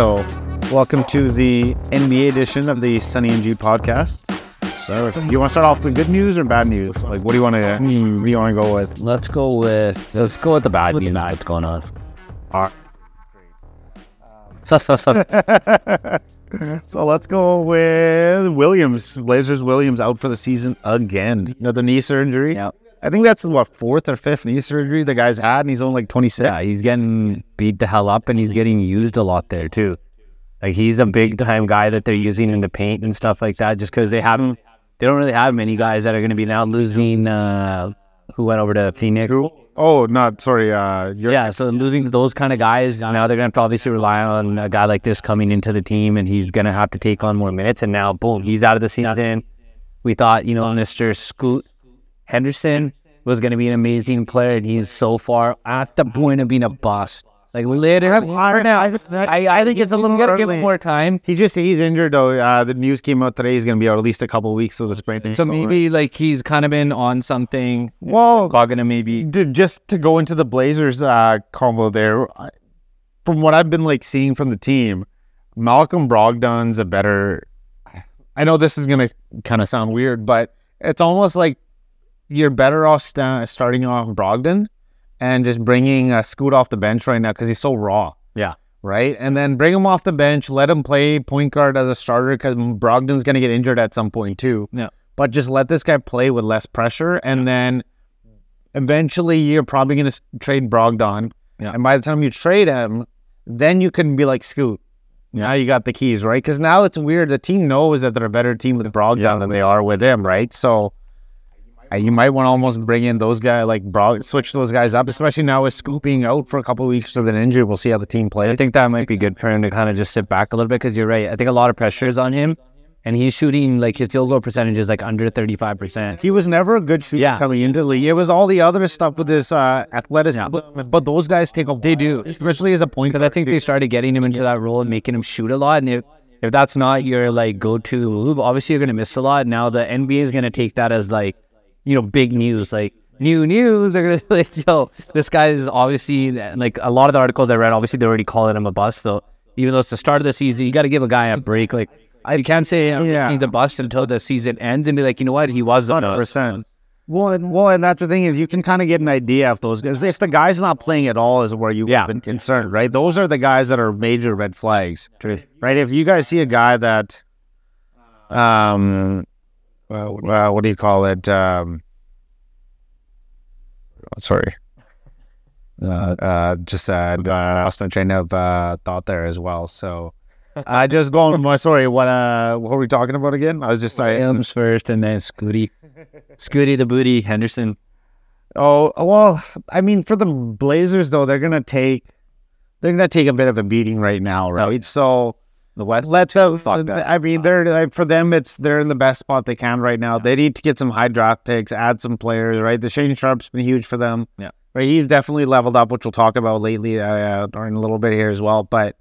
So welcome to the NBA edition of the Sonny and G podcast. So do you want to start off with good news or bad news? Like, what do you want to go with? Let's go with the bad news. What's going on? All right. So let's go with Williams. Blazers Williams out for the season again. Another knee surgery. Yep. I think that's what, fourth or fifth knee surgery the guy's had, and he's only like 26. Yeah, he's getting beat the hell up, and he's getting used a lot there too. Like, he's a big time guy that they're using in the paint and stuff like that, just because they don't really have many guys that are going to be now losing. Who went over to Phoenix? Losing those kind of guys, now they're going to obviously rely on a guy like this coming into the team, and he's going to have to take on more minutes. And now, boom, he's out of the season. We thought, you know, Mr. Scoot Henderson was going to be an amazing player, and he's so far at the point of being a bust. Like, literally, I think it's a little bit more time. He's injured, though. The news came out today. He's going to be out at least a couple of weeks of the spring. So maybe, like, he's kind of been on something. Well, Bogdan, maybe. Just to go into the Blazers combo there, from what I've been, like, seeing from the team, Malcolm Brogdon's a better... I know this is going to kind of sound weird, but it's almost like you're better off starting off Brogdon and just bringing Scoot off the bench right now because he's so raw. Yeah. Right? And then bring him off the bench, let him play point guard as a starter because Brogdon's going to get injured at some point too. Yeah. But just let this guy play with less pressure, and then eventually you're probably going to trade Brogdon. Yeah. And by the time you trade him, then you can be like Scoot. Yeah. Now you got the keys, right? Because now it's weird. The team knows that they're a better team with Brogdon than they are with him, right? So... you might want to almost bring in those guys, like switch those guys up, especially now with Scoot being out for a couple of weeks with an injury. We'll see how the team plays. I think that might be good for him to kind of just sit back a little bit because you're right. I think a lot of pressure is on him, and he's shooting, like, his field goal percentage is like under 35%. He was never a good shooter coming into the league. It was all the other stuff with his athleticism, but those guys take a while. They do, especially as a point guard. Because I think they started getting him into that role and making him shoot a lot, and if that's not your, like, go-to move, obviously you're going to miss a lot. Now the NBA is going to take that as, like, you know, big news, like new news. They're gonna, like, yo, this guy is obviously, like, a lot of the articles I read, obviously they're already calling him a bust. So even though it's the start of the season, you got to give a guy a break. Like, I can't say he's a bust until the season ends and be like, you know what, he was 100%. Well, and that's the thing, is you can kind of get an idea of those guys. If the guy's not playing at all is where you've been concerned, right? Those are the guys that are major red flags, right? If you guys see a guy that, what do you call it? Sorry. I lost my train of thought there as well. So I just go on. Sorry, what were we talking about again? I was just saying. Williams first and then Scooty the Booty Henderson. Oh, well, I mean, for the Blazers, though, they're gonna take a bit of a beating right now, right? Right. So. The West. I mean, for them, they're in the best spot they can right now. Yeah. They need to get some high draft picks, add some players, right? The Shane Sharp's been huge for them. Yeah, right. He's definitely leveled up, which we'll talk about lately or in a little bit here as well. But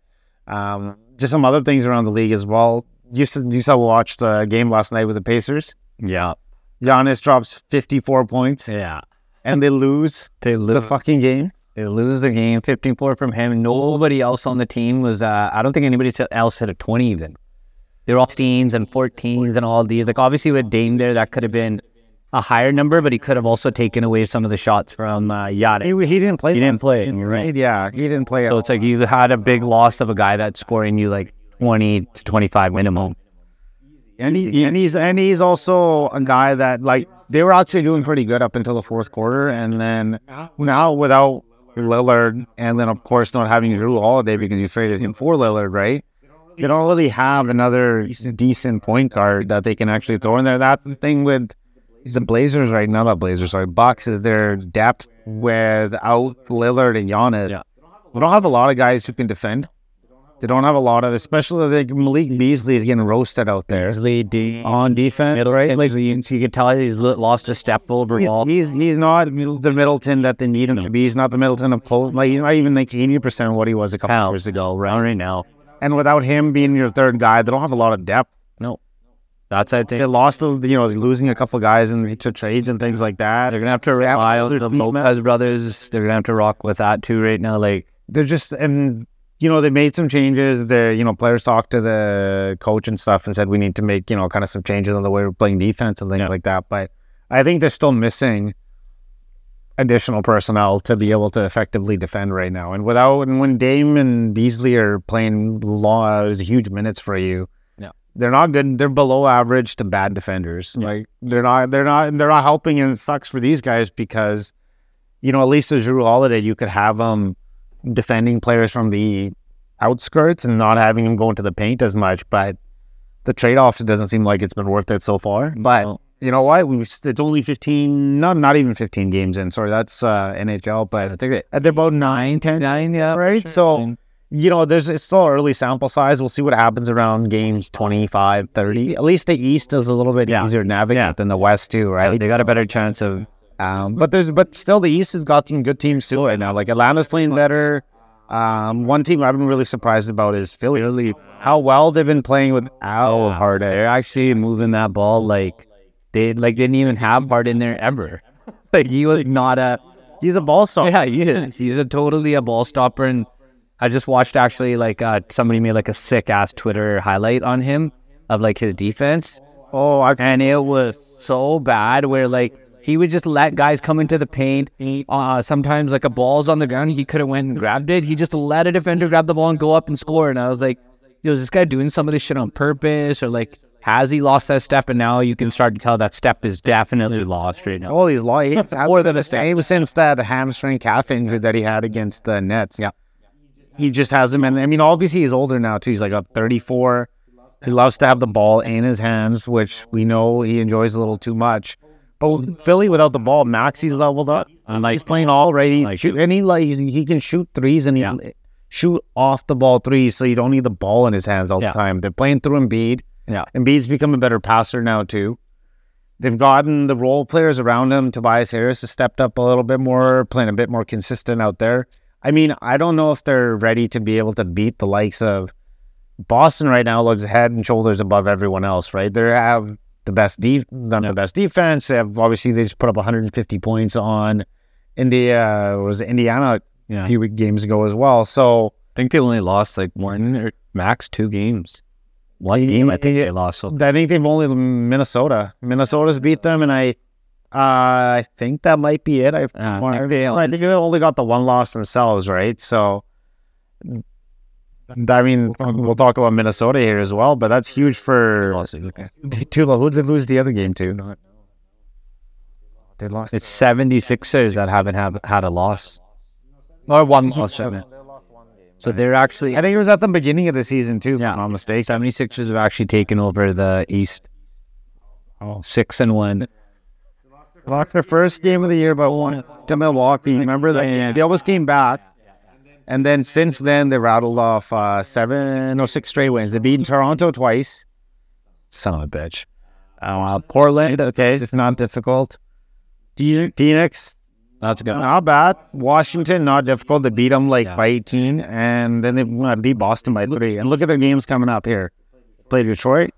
just some other things around the league as well. You saw we watched the game last night with the Pacers. Yeah, Giannis drops 54 points. Yeah, and they lose. The fucking game. They lose the game, 15-4 from him. Nobody else on the team was, I don't think anybody else hit a 20 even. They were all 16s and 14s and all these. Like, obviously with Dame there, that could have been a higher number, but he could have also taken away some of the shots from Yada. He didn't play. You're right. Yeah, he didn't play. So it's like you had a big loss of a guy that's scoring you like 20 to 25 minimum. And he's also a guy that, like, they were actually doing pretty good up until the fourth quarter, and then now without Lillard, and then of course not having Jrue Holiday because you traded him for Lillard, right? They don't really have another decent point guard that they can actually throw in there. That's the thing with the Blazers right now. Bucks is their depth without Lillard and Giannis. Yeah. We don't have a lot of guys who can defend. They don't have a lot of, especially like Malik Beasley is getting roasted out there on defense, right? Like, you can tell he's lost a step overall. He's not the Middleton that they need him to be. He's not the Middleton of close. Like, he's not even like 80% of what he was a couple years ago, right now. And without him being your third guy, they don't have a lot of depth. No, that's I think they lost. Losing a couple guys to trades and things like that. They're gonna have to rely on the Lopez brothers. They're gonna have to rock with that too right now. Like, they're just and. you know, they made some changes. The, you know, players talked to the coach and stuff and said, we need to make, you know, kind of some changes on the way we're playing defense and things like that. But I think they're still missing additional personnel to be able to effectively defend right now. And without, and when Dame and Beasley are playing huge minutes for you, they're not good. They're below average to bad defenders. Like they're not helping, and it sucks for these guys because, you know, at least with Jrue Holiday, you could have them defending players from the outskirts and not having them go into the paint as much. But the trade-off doesn't seem like it's been worth it so far. But you know what? It's only 15, not even 15 games in. Sorry, that's NHL. But I think they're about 9, 10, yeah, right? Sure. So, you know, it's still early sample size. We'll see what happens around games 25, 30. At least the East is a little bit easier to navigate than the West too, right? They got a better chance of... But still the East has got some good teams too right now. Like Atlanta's playing better. One team I've been really surprised about is Philly. How well they've been playing with Al Harden. They're actually moving that ball they didn't even have Harden there ever. He's a ball stopper. Yeah, he is. He's totally a ball stopper, and I just watched actually somebody made a sick ass Twitter highlight on him of his defense. Oh, and it was so bad where he would just let guys come into the paint. Sometimes a ball's on the ground, he could have went and grabbed it. He just let a defender grab the ball and go up and score. And I was like, yo, is this guy doing some of this shit on purpose, or has he lost that step? And now you can start to tell that step is definitely lost right now. Oh, he's lost. It's more than a step. It was since that hamstring calf injury that he had against the Nets. Yeah. He just hasn't been. I mean, obviously he's older now too. He's 34. He loves to have the ball in his hands, which we know he enjoys a little too much. But Philly without the ball, Maxi's leveled up. He's playing all right. He can shoot threes, and he shoot off the ball threes. So you don't need the ball in his hands all the time. They're playing through Embiid. Yeah, Embiid's become a better passer now too. They've gotten the role players around him. Tobias Harris has stepped up a little bit more, playing a bit more consistent out there. I mean, I don't know if they're ready to be able to beat the likes of Boston right now. Looks head and shoulders above everyone else, right? They have the best the best defense. They have, obviously they just put up 150 points on Indiana a few games ago as well. So I think they only lost one or max two games. One game I think they lost. So I think they've only Minnesota. Minnesota's beat them, and I think that might be it. I think they only got the one loss themselves, right? So, I mean, we'll talk about Minnesota here as well, but that's huge for Tula. Who did lose the other game to? They lost. It's 76ers that haven't had a loss. Or one loss. So they're actually... I think it was at the beginning of the season too, if I'm not mistaken. 76ers have actually taken over the East. 6-1. Locked their first game of the year by 1 to Milwaukee. Remember that? Yeah. They almost came back. And then since then, they rattled off 6 straight wins. They beat Toronto twice. Son of a bitch. Portland, okay, if not difficult. Phoenix, not bad. Washington, not difficult. They beat them by 18. And then they beat Boston by 3. And look at their games coming up here. Played Detroit,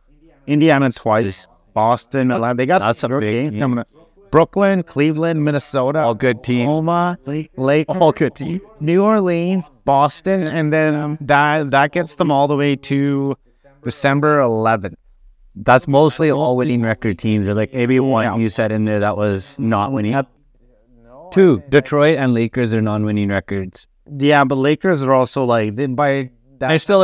Indiana twice, Boston, Atlanta. They got that's a big game coming up. Brooklyn, Cleveland, Minnesota, all good teams. Oklahoma, Lakers, all good teams. New Orleans, Boston, and then that gets them all the way to December 11th. That's mostly all winning record teams. There's maybe one you said in there that was not winning. Two, Detroit and Lakers are non-winning records. Yeah, but Lakers are also they're still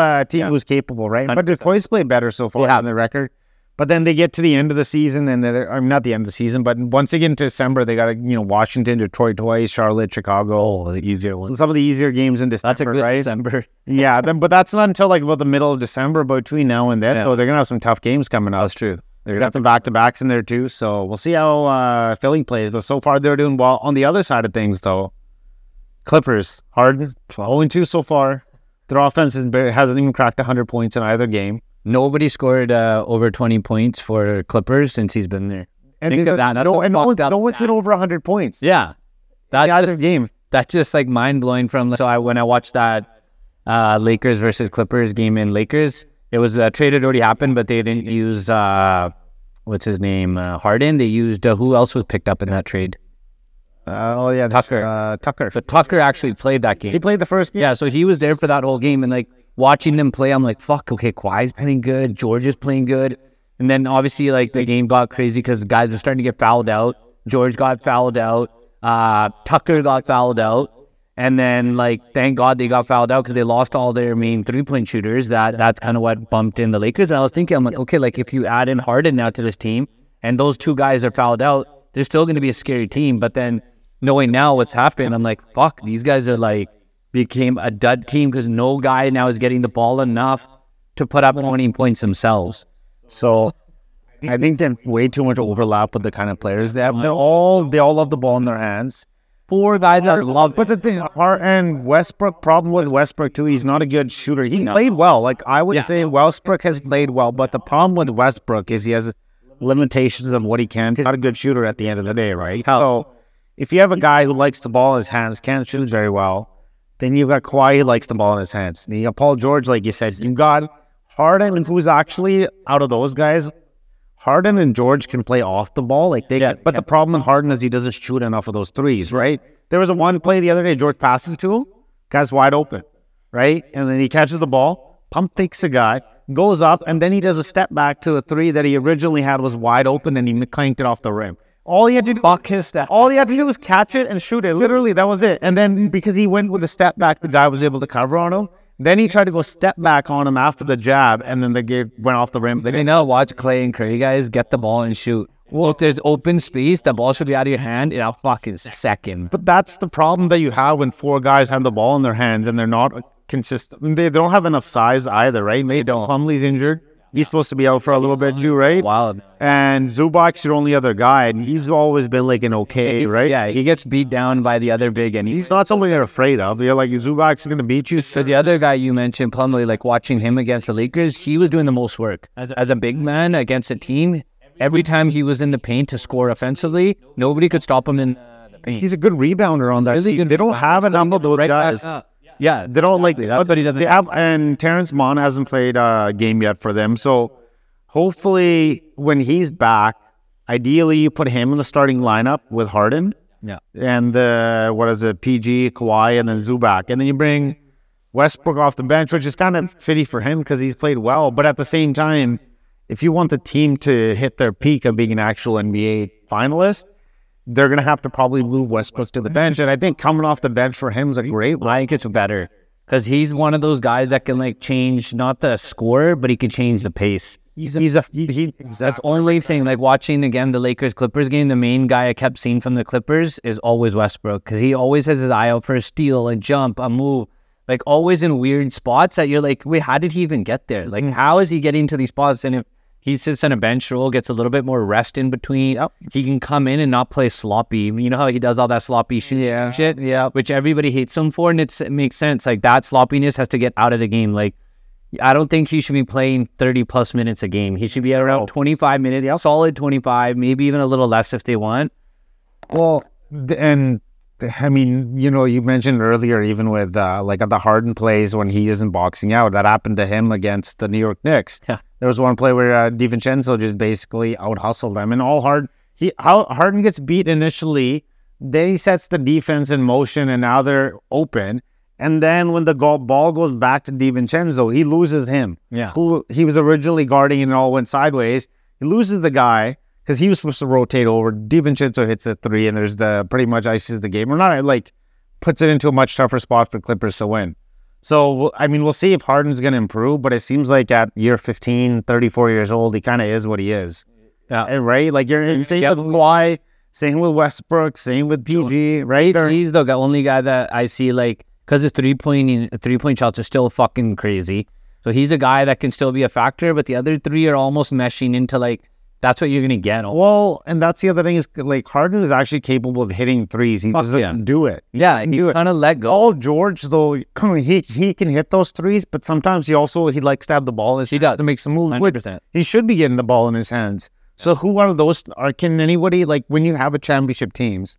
a team who's capable, right? 100%. But Detroit's played better so far on the record. But then they get to the end of the season, and not the end of the season, but once they get into December, they got Washington, Detroit twice, Charlotte, Chicago. Oh, the easier ones. Some of the easier games in December, that's a good right? December. Yeah, but that's not until about the middle of December, but between now and then. Yeah. So they're going to have some tough games coming up. That's true. They're going to have some back-to-backs in there too, so we'll see how Philly plays. But so far, they're doing well. On the other side of things, though, Clippers, Harden, 0-2 so far. Their offense hasn't even cracked 100 points in either game. Nobody scored over 20 points for Clippers since he's been there. And think of that. No one's hit over 100 points. Yeah. That's the game. That's just mind-blowing from... So when I watched that Lakers versus Clippers game in Lakers, it was a trade had already happened, but they didn't use... Harden. They used... who else was picked up in that trade? Tucker. Tucker. But Tucker actually played that game. He played the first game? Yeah, so he was there for that whole game. And, like, watching them play, I'm like, fuck, okay, Kawhi's playing good. George is playing good. And then, obviously, like, the game got crazy because the guys were starting to get fouled out. George got fouled out. Tucker got fouled out. And then, like, thank God they got fouled out because they lost all their main three-point shooters. That's kind of what bumped in the Lakers. And I was thinking, I'm like, okay, like, if you add in Harden now to this team and those two guys are fouled out, they're still going to be a scary team. But then knowing now what's happened, I'm like, fuck, these guys are, like, became a dud team because no guy now is getting the ball enough to put up 20 points themselves. So I think there's way too much overlap with the kind of players they have. They all love the ball in their hands. Four guys that love it. But the thing, Harden, Westbrook, problem with Westbrook too, he's not a good shooter. He's played well. Like, I would say Westbrook has played well, but the problem with Westbrook is he has limitations on what he can. He's not a good shooter at the end of the day, right? So, if you have a guy who likes the ball in his hands, can't shoot very well, then you've got Kawhi who likes the ball in his hands. Then you got Paul George, like you said. You've got Harden, who's actually, out of those guys, Harden and George can play off the ball, like they. But the problem with Harden is he doesn't shoot enough of those threes, right? There was a one play the other day, George passes to him, guy's wide open, right? And then he catches the ball, pump fakes a guy, goes up, and then he does a step back to a three that he originally had was wide open, and he clanked it off the rim. All he had to do, all he had to do was catch it and shoot it. Literally, that was it. And then because he went with a step back, the guy was able to cover on him. Then he tried to go step back on him after the jab, and then went off the rim. They now watch Clay and Curry guys get the ball and shoot. Well, if there's open space, the ball should be out of your hand in a fucking second. But that's the problem that you have when four guys have the ball in their hands and they're not consistent. They don't have enough size either, right? Plumlee's injured. He's supposed to be out for a little bit too, right? Wild. And Zubac's your only other guy, and he's always been like an okay, right? Yeah, he gets beat down by the other big, and he's not something they're afraid of. You're like, Zubac's going to beat you. So the other guy you mentioned, Plumlee, like watching him against the Lakers, he was doing the most work. As a big man against a team, every time he was in the paint to score offensively, nobody could stop him in the paint. He's a good rebounder on that really team. They don't have a number of those guys. Yeah, they don't like that, but he doesn't. And Terrence Mann hasn't played a game yet for them, so hopefully when he's back, ideally you put him in the starting lineup with Harden, and PG, Kawhi, and then Zubac, and then you bring Westbrook off the bench, which is kind of fitting for him because he's played well. But at the same time, if you want the team to hit their peak of being an actual NBA finalist, they're going to have to probably move Westbrook to the bench. And I think coming off the bench for him is a great one. I think it's better because he's one of those guys that can, like, change not the score, but he can change the pace. That's the only thing. Like, watching, again, the Lakers-Clippers game, the main guy I kept seeing from the Clippers is always Westbrook because he always has his eye out for a steal, a jump, a move. Like, always in weird spots that you're like, wait, how did he even get there? Like, how is he getting to these spots? And if he sits on a bench role, gets a little bit more rest in between. Yep. He can come in and not play sloppy. You know how he does all that sloppy shit? Yeah. Which everybody hates him for, and it makes sense. Like, that sloppiness has to get out of the game. Like, I don't think he should be playing 30-plus minutes a game. He should be around 25 minutes, solid 25, maybe even a little less if they want. Well, and I mean, you know, you mentioned earlier, even with like the Harden plays when he isn't boxing out, that happened to him against the New York Knicks. Yeah. There was one play where Di Vincenzo just basically out hustled them, and Harden gets beat initially. Then he sets the defense in motion, and now they're open. And then when the ball goes back to Di Vincenzo, he loses him. Yeah, who he was originally guarding, and it all went sideways. He loses the guy. Because he was supposed to rotate over. Di Vincenzo hits a three, and there's pretty much ices the game. Or not, like, puts it into a much tougher spot for Clippers to win. So, I mean, we'll see if Harden's going to improve, but it seems like at year 15, 34 years old, he kind of is what he is. Right? Like, you're saying with Kawhi, same with Westbrook, same with PG, right? He's the only guy that I see, like, because his three-point shots are still fucking crazy. So he's a guy that can still be a factor, but the other three are almost meshing into, like, that's what you're going to get. Well, and that's the other thing is, like, Harden is actually capable of hitting threes. He doesn't do it. He's kind of let go. Paul George, though, he can hit those threes, but sometimes he likes to have the ball in his hands to make some moves. 100%. He should be getting the ball in his hands. So who are those? Can anybody, like, when you have a championship teams,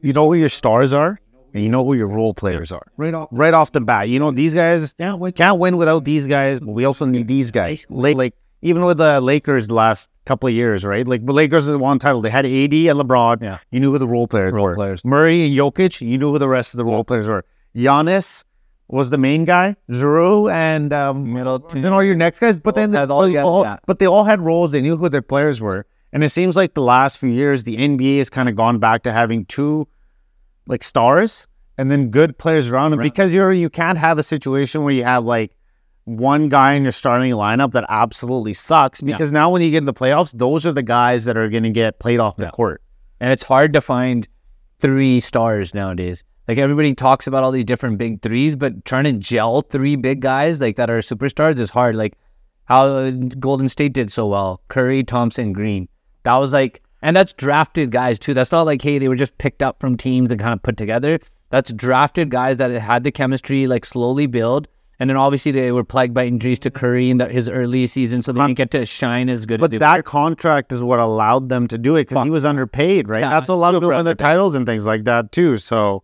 you know who your stars are? And you know who your role players are. Right off the bat. You know, these guys, can't win without these guys, but we also need these guys. Like even with the Lakers the last couple of years, right? Like, the Lakers won title. They had AD and LeBron. Yeah. You knew who the role players were. Murray and Jokic, you knew who the rest of the role players were. Giannis was the main guy. Jrue and Middleton and all your next guys. But then they all had roles. They knew who their players were. And it seems like the last few years, the NBA has kind of gone back to having two, like, stars and then good players around them. Right. Because you can't have a situation where you have, like, one guy in your starting lineup that absolutely sucks. Because now when you get in the playoffs, those are the guys that are going to get played off the court. And it's hard to find three stars nowadays. Like, everybody talks about all these different big threes, but trying to gel three big guys like that are superstars is hard. Like, how Golden State did so well. Curry, Thompson, Green. That was like, and that's drafted guys too. That's not like, hey, they were just picked up from teams and kind of put together. That's drafted guys that had the chemistry, like, slowly build. And then obviously they were plagued by injuries to Curry in his early season, so they didn't get to shine as good. But that contract is what allowed them to do it, because he was underpaid, right? Yeah, that's a lot of people in the titles and things like that too. So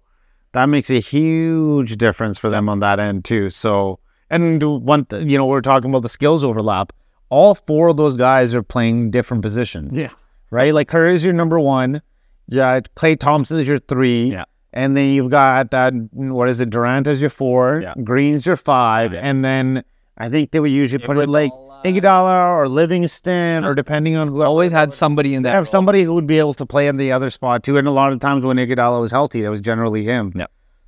that makes a huge difference for them on that end too. So, and we're talking about the skills overlap. All four of those guys are playing different positions. Yeah, right. Like, Curry's your number one. Yeah, Klay Thompson is your three. Yeah. And then you've got Durant is your four, Green's your five, and then I think they would usually put it like Iguodala or Livingston, or depending on who. Always had somebody in that. Have somebody who would be able to play in the other spot too. And a lot of times when Iguodala was healthy, that was generally him. Yeah.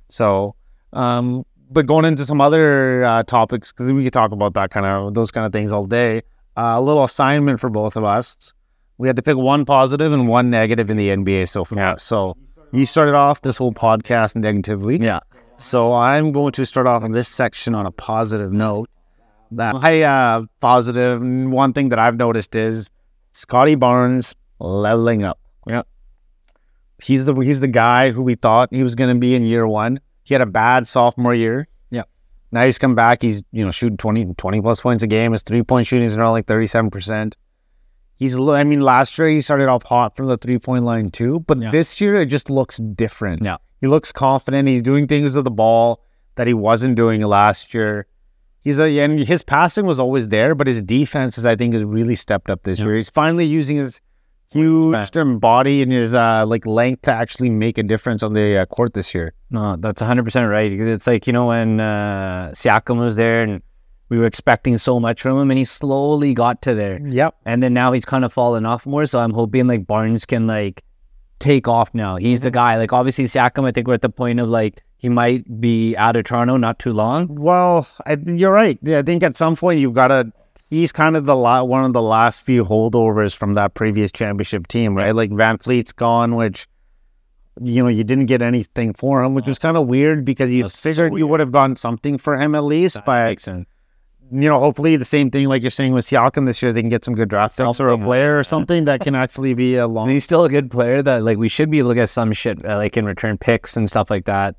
So, but going into some other topics, because we could talk about that those kind of things all day. A little assignment for both of us. We had to pick one positive and one negative in the NBA so far. Yeah. So. You started off this whole podcast negatively. Yeah. So I'm going to start off in this section on a positive note. One thing that I've noticed is Scotty Barnes leveling up. Yeah. He's the guy who we thought he was going to be in year one. He had a bad sophomore year. Yeah. Now he's come back. He's, shooting 20 plus points a game. His 3-point shooting is around like 37%. Last year he started off hot from the 3-point line too, but this year it just looks different. Yeah. He looks confident. He's doing things with the ball that he wasn't doing last year. And his passing was always there, but his defense has really stepped up this year. He's finally using his huge body and his length to actually make a difference on the court this year. No, that's 100% right. It's like, when Siakam was there and we were expecting so much from him, and he slowly got to there. Yep. And then now he's kind of fallen off more, so I'm hoping, Barnes can, take off now. He's the guy. Obviously, Siakam, I think we're at the point of, he might be out of Toronto not too long. Well, you're right. Yeah, I think at some point you've got to... He's kind of one of the last few holdovers from that previous championship team, right? Like, Van Fleet's gone, which... you didn't get anything for him, which was kind of weird, because you figured you would have gotten something for him at least. Makes sense. Hopefully the same thing like you're saying with Siakam this year, they can get some good draft picks or a player or something that can actually be a long... And he's still a good player that, we should be able to get some shit, in return picks and stuff like that.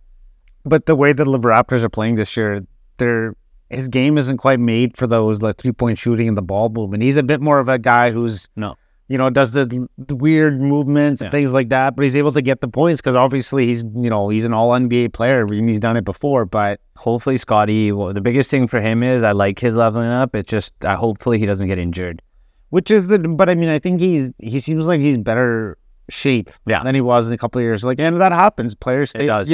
But the way that the Raptors are playing this year, his game isn't quite made for those, 3-point shooting and the ball movement. He's a bit more of a guy who's... No. Does the weird movements and things like that, but he's able to get the points because obviously he's, he's an all-NBA player and he's done it before, but hopefully Scotty, the biggest thing for him is I like his leveling up. It's just, hopefully he doesn't get injured. I think he seems like he's better shape than he was in a couple of years. And that happens. Players stay, look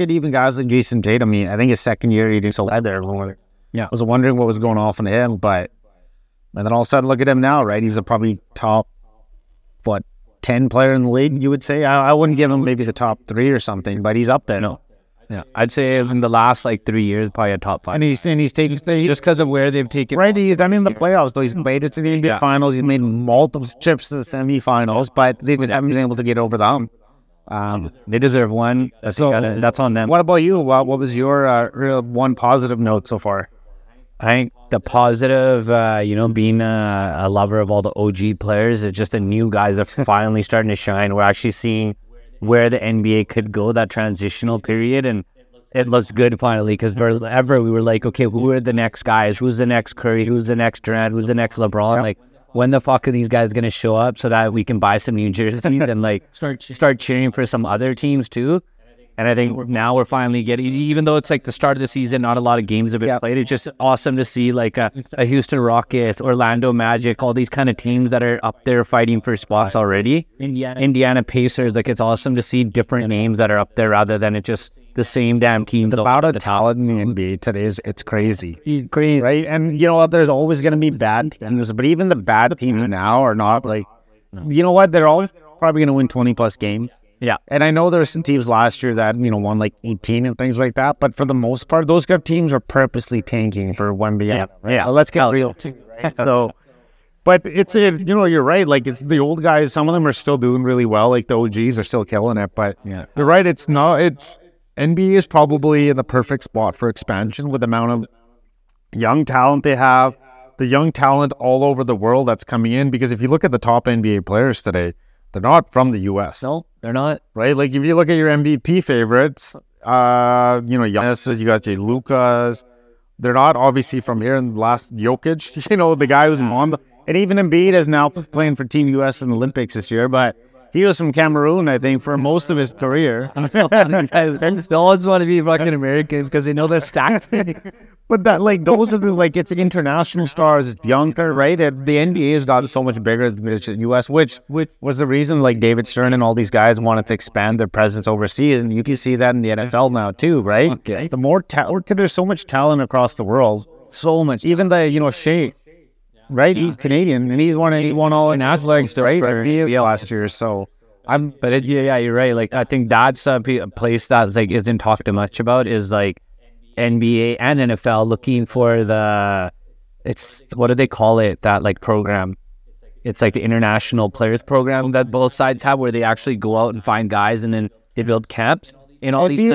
at even guys like Jason Tatum. I think his second year he did so bad there. I was wondering what was going off in him, but... And then all of a sudden, look at him now, right? He's a probably top, 10 player in the league, you would say? I wouldn't give him maybe the top 3 or something, but he's up there. No. Yeah. I'd say in the last, 3 years, probably a top 5. And he's taking... Just because of where they've taken... Right, he's done in the playoffs, though. He's made it to the NBA Finals. He's made multiple trips to the semifinals, but they haven't been able to get over the hump. They deserve one. That's on them. What about you? What was your real one positive note so far? I think the positive, being a lover of all the OG players, it's just the new guys are finally starting to shine. We're actually seeing where the NBA could go, that transitional period, and it looks good finally, because forever we were like, okay, who are the next guys? Who's the next Curry? Who's the next Durant? Who's the next LeBron? When the fuck are these guys going to show up so that we can buy some new jerseys and, start cheering for some other teams too? And I think now we're finally getting, even though it's like the start of the season, not a lot of games have been played. It's just awesome to see like a Houston Rockets, Orlando Magic, all these kind of teams that are up there fighting for spots already. Indiana Pacers, like it's awesome to see different names that are up there rather than it just the same damn team. The amount of talent in the NBA today is it's crazy. Crazy, right? And you know what? There's always going to be bad teams, but even the bad teams now are not like, you know what? They're all probably going to win 20 plus games. Yeah. And I know there's some teams last year that, you know, won like 18 and things like that. But for the most part, those good teams are purposely tanking for 1BM. Yeah. Right? Yeah. So let's get real. Too, right? So, but it's, you know, you're right. Like, it's the old guys, some of them are still doing really well. Like, the OGs are still killing it. But you're right. It's not, it's, NBA is probably in the perfect spot for expansion with the amount of young talent they have, the young talent all over the world that's coming in. Because if you look at the top NBA players today, they're not from the U.S. No, they're not. Right? Like, if you look at your MVP favorites, you know, Giannis, you got Jay Lucas. They're not obviously from here. And last Jokic, you know, the guy who's on the... And even Embiid is now playing for Team U.S. in the Olympics this year, but he was from Cameroon, I think, for most of his career. No one's want to be fucking Americans because they know they're stacked. But that, like, those are the, like, it's international stars, it's younger, right? And the NBA has gotten so much bigger than the U.S., which was the reason, like, David Stern and all these guys wanted to expand their presence overseas. And you can see that in the NFL now, too, right? Okay. The more talent, there's so much talent across the world. So much. Even the, you know, Shea. Right, he's Canadian, and he won all in athletics, right? Last year, so you're right. Like, I think that's a place that like isn't talked much about is like NBA and NFL looking for the what do they call it? That like program, it's like the international players program that both sides have, where they actually go out and find guys, and then they build camps. They've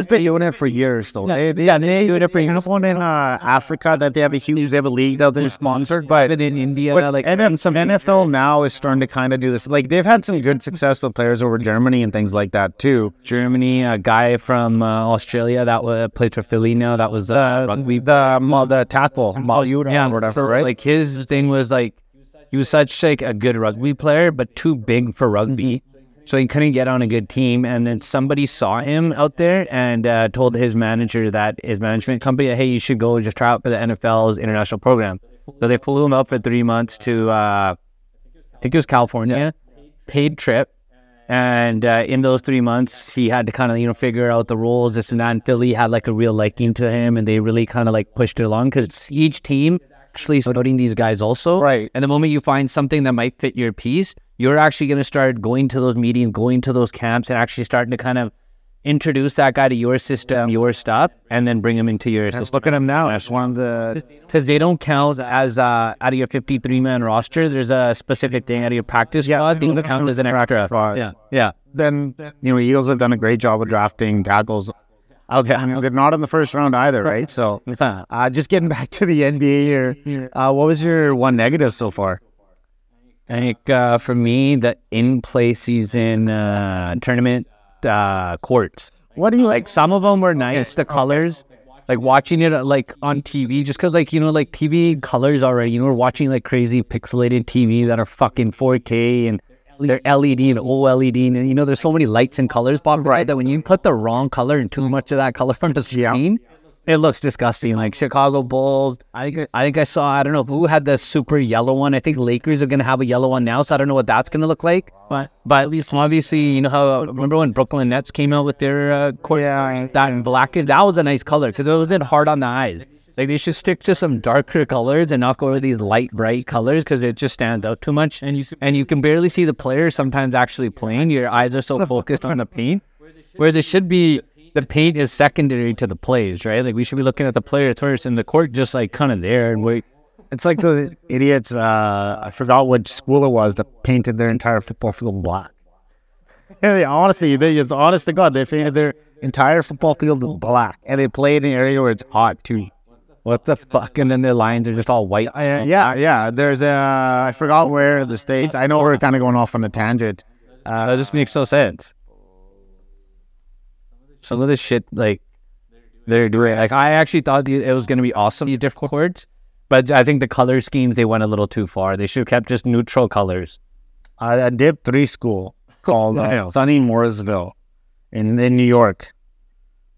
been doing it for years, though. They do it for years. One in Africa that they have a league that they're sponsored, but in India, some NFL now is starting to kind of do this. Like, they've had some good, successful players over Germany and things like that too. Germany, a guy from Australia that played for Philly now. That was the tackle, or whatever. So, right? Like, his thing was like he was such like a good rugby player, but too big for rugby. Mm-hmm. So he couldn't get on a good team, and then somebody saw him out there and told his manager, that his management company, hey, you should go just try out for the NFL's international program. So they flew him out for 3 months to, I think it was California, paid trip. And in those 3 months, he had to kind of, you know, figure out the rules, this and that. And Philly had like a real liking to him, and they really kind of like pushed it along because each team actually scouting these guys also. Right. And the moment you find something that might fit your piece, you're actually going to start going to those meetings, going to those camps, and actually starting to kind of introduce that guy to your system, your stuff, and then bring him into your system. Look at him now. That's one of the... Because they don't count as out of your 53-man roster. There's a specific thing out of your practice squad. They don't count as an extra. Yeah. Then, you know, Eagles have done a great job of drafting tackles. Okay, I mean, they're not in the first round either, right? So just getting back to the NBA here, what was your one negative so far? I think for me, the in-play season tournament courts. What do you like? Some of them were nice. The colors, like watching it like on TV, just because like, you know, like TV colors already. You know, we're watching like crazy pixelated TV that are fucking 4K and they're LED and OLED, and you know, there's so many lights and colors popping right that when you put the wrong color and too much of that color on the screen. It looks disgusting. Like Chicago Bulls, I think I saw, I don't know who had the super yellow one. I think Lakers are going to have a yellow one now, so I don't know what that's going to look like. But obviously, you know how, remember when Brooklyn Nets came out with their court? Yeah. That black, that was a nice color because it wasn't hard on the eyes. Like, they should stick to some darker colors and not go with these light, bright colors because it just stands out too much. And you can barely see the players sometimes actually playing. Your eyes are so focused on the paint, where they should be... The paint is secondary to the plays, right? Like, we should be looking at the players first, and the court just like kind of there and wait. It's like those idiots. I forgot what school it was that painted their entire football field black. It's honest to God, they painted their entire football field black, and they play in an area where it's hot too. What the fuck? And then their lines are just all white. There's I forgot where the states. I know we're kind of going off on a tangent. That just makes no sense. Some of the shit, like, they're doing. Like, I actually thought it was going to be awesome, these different chords. But I think the color schemes, they went a little too far. They should have kept just neutral colors. A Div 3 school called Sunny Mooresville in New York.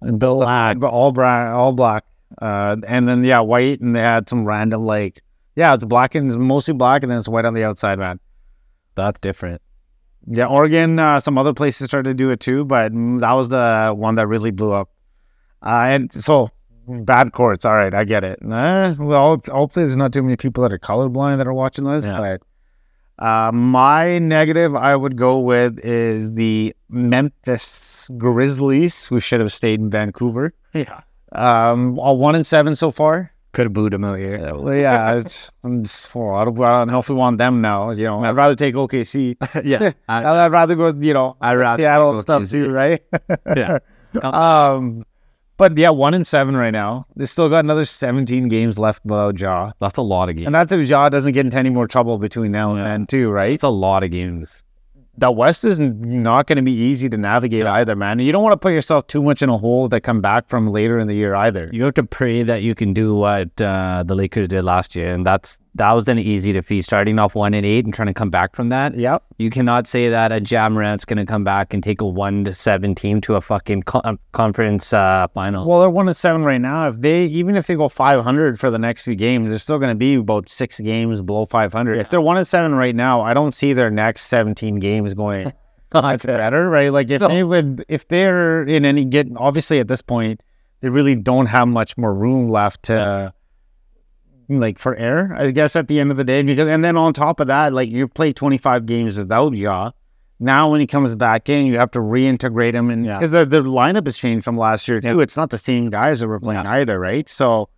Bill Black, all black. And then white, and they had some random it's black and it's mostly black, and then it's white on the outside, man. That's different. Yeah, Oregon, some other places started to do it too, but that was the one that really blew up. And so bad courts. All right, I get it. Well, hopefully there's not too many people that are colorblind that are watching this. Yeah. But my negative I would go with is the Memphis Grizzlies, who should have stayed in Vancouver. Yeah. 1-7 so far. Could have booed them out here. Yeah, I don't know if we want them now. You know, I'd rather take OKC. Yeah, I'd rather go. You know, I'd rather Seattle stuff too, right? Yeah. But 1-7 right now. They still got another 17 games left without Ja. That's a lot of games, and that's if Ja doesn't get into any more trouble between now and then too, right? It's a lot of games. The West is not going to be easy to navigate either, man. You don't want to put yourself too much in a hole that come back from later in the year either. You have to pray that you can do what the Lakers did last year, and that was an easy defeat, starting off 1-8 and trying to come back from that. Yep. You cannot say that a Ja Morant's going to come back and take a 1-7 team to a fucking conference final. Well, they're 1-7 right now. Even if they go 500 for the next few games, they're still going to be about 6 games below 500. Yeah. If they're 1-7 right now, I don't see their next 17 games going much better, right? Like if they're in any get, obviously at this point they really don't have much more room left to. For air, I guess, at the end of the day, and then on top of that, you play 25 games without Ja. Now when he comes back in, you have to reintegrate him, and because the lineup has changed from last year too. It's not the same guys that were playing either, right? So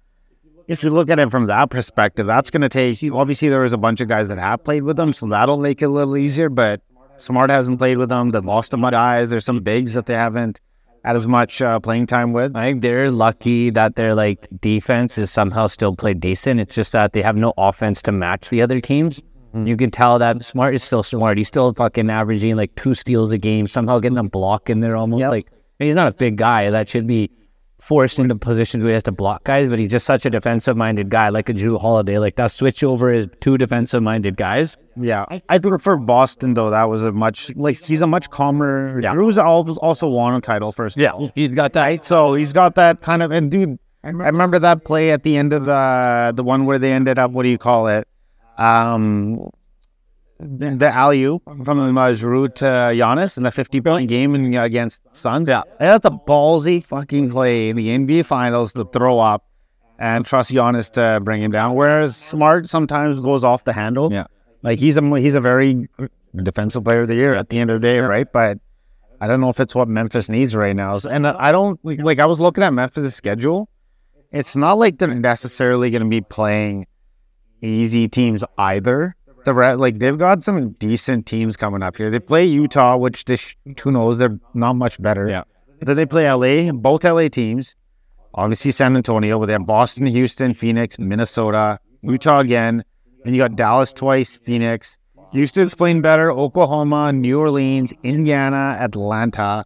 if you look at it from that perspective, that's going to take. Obviously, there was a bunch of guys that have played with them, so that'll make it a little easier. But Smart hasn't played with them. They lost some guys. There's some bigs that they haven't had as much playing time with. I think they're lucky that their defense is somehow still played decent. It's just that they have no offense to match the other teams. Mm-hmm. You can tell that Smart is still Smart. He's still fucking averaging 2 steals a game, somehow getting a block in there almost. Yep. He's not a big guy that should be forced into positions where he has to block guys, but he's just such a defensive-minded guy, like a Jrue Holiday. That switch over is 2 defensive-minded guys. Yeah. I think for Boston, though, that was a much... he's a much calmer... Yeah. Drew's also won a title first. Yeah, he's got that. Right? So he's got that kind of... And, dude, I remember that play at the end of the one where they ended up... What do you call it? The alley-oop from Jrue to Giannis in the 50-point game against Suns. Yeah. That's a ballsy fucking play in the NBA Finals to throw up and trust Giannis to bring him down, whereas Smart sometimes goes off the handle. Yeah. He's a very defensive player of the year at the end of the day, right? But I don't know if it's what Memphis needs right now. And I don't... I was looking at Memphis' schedule. It's not like they're necessarily going to be playing easy teams either. They've got some decent teams coming up here. They play Utah, which who knows, they're not much better. Yeah. Then they play LA, both LA teams. Obviously San Antonio, but they have Boston, Houston, Phoenix, Minnesota, Utah again. Then you got Dallas twice, Phoenix. Houston's playing better, Oklahoma, New Orleans, Indiana, Atlanta,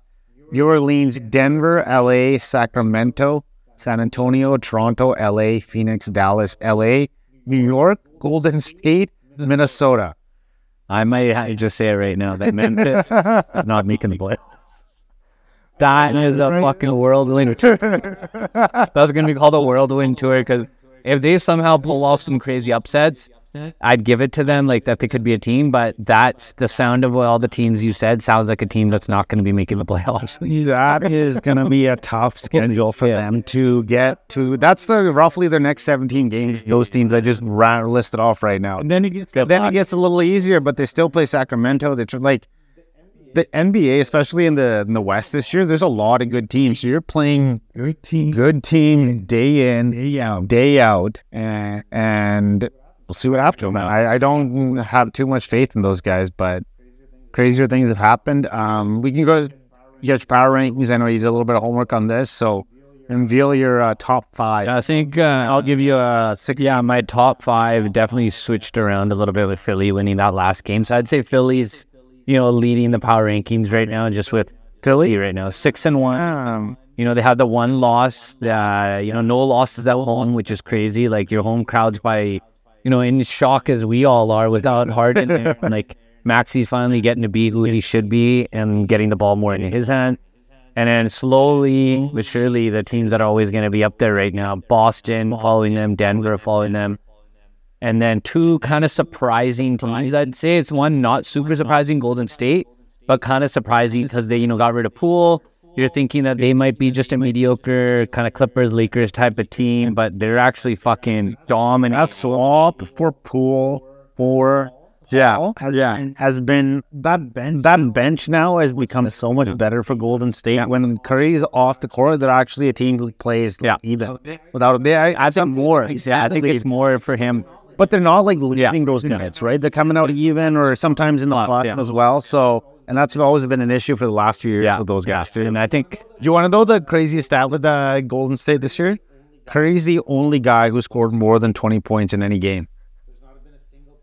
New Orleans, Denver, LA, Sacramento, San Antonio, Toronto, LA, Phoenix, Dallas, LA, New York, Golden State, Minnesota. I might just say it right now that Memphis is not making the playoffs. That is the fucking whirlwind tour. That's going to be called a whirlwind tour, because if they somehow pull off some crazy upsets, I'd give it to them, that they could be a team, but that's the sound of all the teams you said sounds like a team that's not going to be making the playoffs. That is going to be a tough schedule for them to get to. That's roughly their next 17 games, those teams I just listed off right now. And then it gets a little easier, but they still play Sacramento. The NBA, especially in the West this year, there's a lot of good teams. So you're playing good teams day in, day out, and we'll see what happens. I don't have too much faith in those guys, but crazier things have happened. We can go get your power rankings. I know you did a little bit of homework on this, so reveal your top 5. I think I'll give you a 6. Yeah, my top 5 definitely switched around a little bit with Philly winning that last game. So I'd say Philly's leading the power rankings right now, just with Philly right now, 6-1. They have the one loss. No losses at home, which is crazy. Your home crowd's by. In shock as we all are without Harden. Maxi's finally getting to be who he should be and getting the ball more in his hand. And then slowly but surely, the teams that are always going to be up there right now, Boston following them, Denver following them. And then two kind of surprising teams. I'd say it's one not super surprising, Golden State, but kind of surprising because they, you know, got rid of Poole. You're thinking that they might be just a mediocre kind of Clippers, Lakers type of team, but they're actually fucking dominant. A swap for Poole for... That bench now has become so much better for Golden State. Yeah. When Curry's off the court, they're actually a team who plays even without. I think more. I think it's more for him. But they're not like losing those minutes, right? They're coming out even, or sometimes in the playoffs as well. So, and that's always been an issue for the last few years with those guys too. And I think, do you want to know the craziest stat with Golden State this year? Curry's the only guy who scored more than 20 points in any game.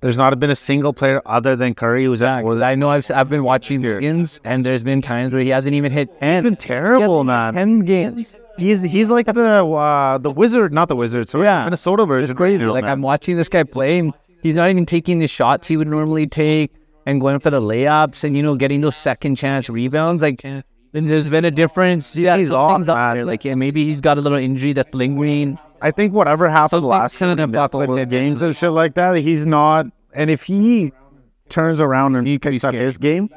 There's not been a single player other than Curry who's at. I know I've been watching Wiggins, and there's been times where he hasn't even hit. And it's been terrible, man. 10 games. He's like the wizard, not the wizard. So Minnesota version. It's crazy. Like, man. I'm watching this guy play, and he's not even taking the shots he would normally take, and going for the layups, and, you know, getting those second chance rebounds. Like, there's been a difference. Yeah, he's off, man. Like, maybe he's got a little injury that's lingering. I think whatever happened last year, the games and shit like that, he's not. And if he turns around and he picks up his game,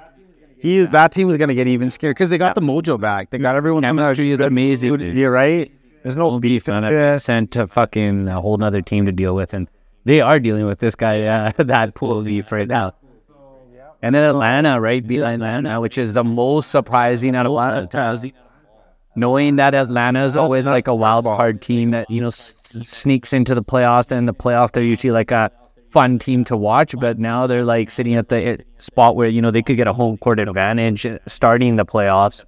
that team is going to get even scared because they got the mojo back. They got everyone. Chemistry is amazing. You're right. There's no beef and shit. Sent to fucking a whole other team to deal with, and they are dealing with this guy, that Poole beef right now. And then Atlanta, right? Atlanta, which is the most surprising out of all time. Knowing that Atlanta is always like a wild card team that, you know, sneaks into the playoffs, and the playoffs they're usually like a fun team to watch, but now they're like sitting at the spot where, you know, they could get a home court advantage starting the playoffs,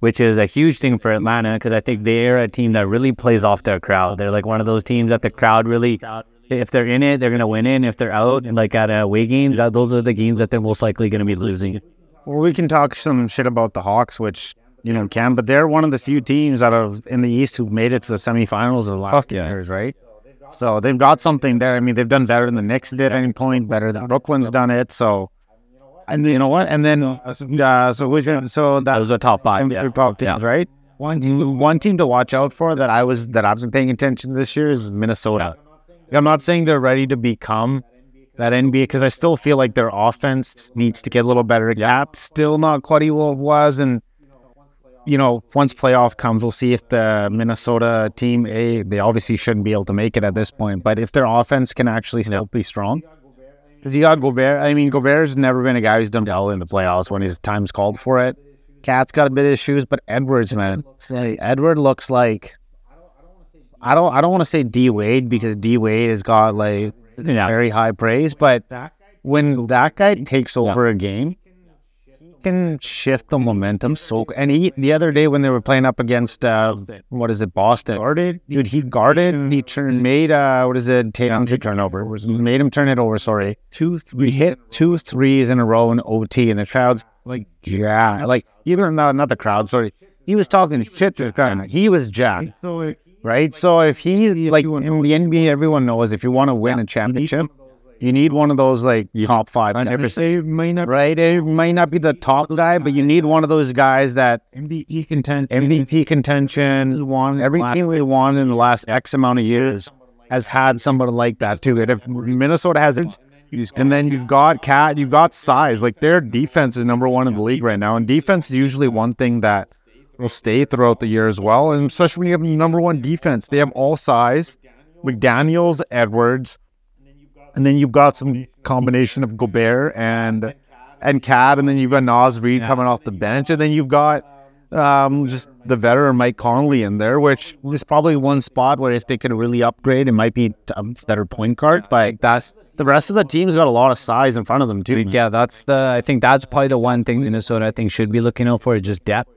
which is a huge thing for Atlanta because I think they're a team that really plays off their crowd. They're like one of those teams that the crowd really, if they're in it, they're going to win in. If they're out, and like at away games, those are the games that they're most likely going to be losing. Well, we can talk some shit about the Hawks, which... you know, Cam, but they're one of the few teams out of in the East who made it to the semifinals in the last years, right? So they've got something there. I mean, they've done better than the Knicks did at any point, better than Brooklyn's done it. So, and you know what? And then, that was a top five, top teams, right? One team to watch out for that I've been paying attention to this year is Minnesota. I'm not saying they're ready to become that NBA, because I still feel like their offense needs to get a little better. That's still not quite what it was, and you know, once playoff comes, we'll see if the Minnesota team, they obviously shouldn't be able to make it at this point. But if their offense can actually still be strong, because you got Gobert. I mean, Gobert's never been a guy who's done well in the playoffs when his time's called for it. Cat's got a bit of issues, but Edwards, man, Edward looks like I don't want to say D Wade, because D Wade has got like very high praise, but when that guy takes over a game, can shift the momentum so. And the other day when they were playing up against Boston, he turned, made Tatum to turnover, made him turn it over. Sorry, 2-3. We hit 2 threes in a row in OT, and the crowd's like, not the crowd. Sorry, he was talking shit to the crowd. He was jacked, right? So if he's like in the NBA, everyone knows if you want to win a championship, you need one of those like top five. It might not be the top guy, but you need one of those guys that MVP contention. Every team we won in the last X amount of years has had somebody like that too. And if Minnesota has it, and then you've got Cat, you've got size. Like, their defense is number one in the league right now, and defense is usually one thing that will stay throughout the year as well. And especially when you have number one defense, they have all size with McDaniels, Edwards. And then you've got some combination of Gobert and Cat, and then you've got Naz Reid coming off the bench, and then you've got just the veteran Mike Conley in there, which is probably one spot where if they could really upgrade, it might be a better point guard. But that's the rest of the team's got a lot of size in front of them too. Yeah, I think that's probably the one thing Minnesota I think should be looking out for, is just depth,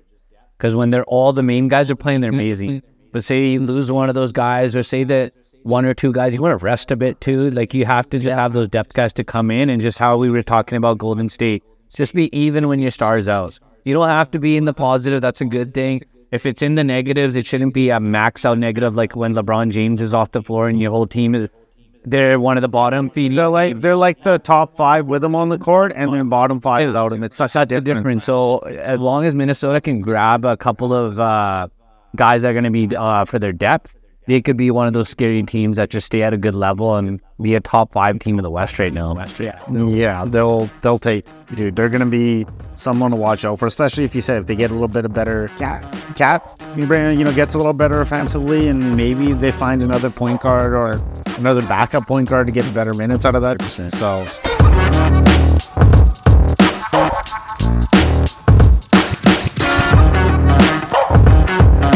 because when they're all the main guys are playing, they're amazing. But say you lose one of those guys, or say that one or two guys, you want to rest a bit too. Like, you have to just have those depth guys to come in, and just how we were talking about Golden State, just be even when your star's out. You don't have to be in the positive. That's a good thing. If it's in the negatives, it shouldn't be a max out negative, like when LeBron James is off the floor and your whole team is They're one of the bottom feeding. They're like the top five with them on the court, and they're bottom five without them. It's such a difference. So as long as Minnesota can grab a couple of guys that are going to be for their depth, they could be one of those scary teams that just stay at a good level and be a top five team in the West right now. Yeah, they'll take. Dude, they're going to be someone to watch out for, especially if they get a little bit of better. Cat, gets a little better offensively, and maybe they find another point guard or another backup point guard to get better minutes out of that. 100%. So.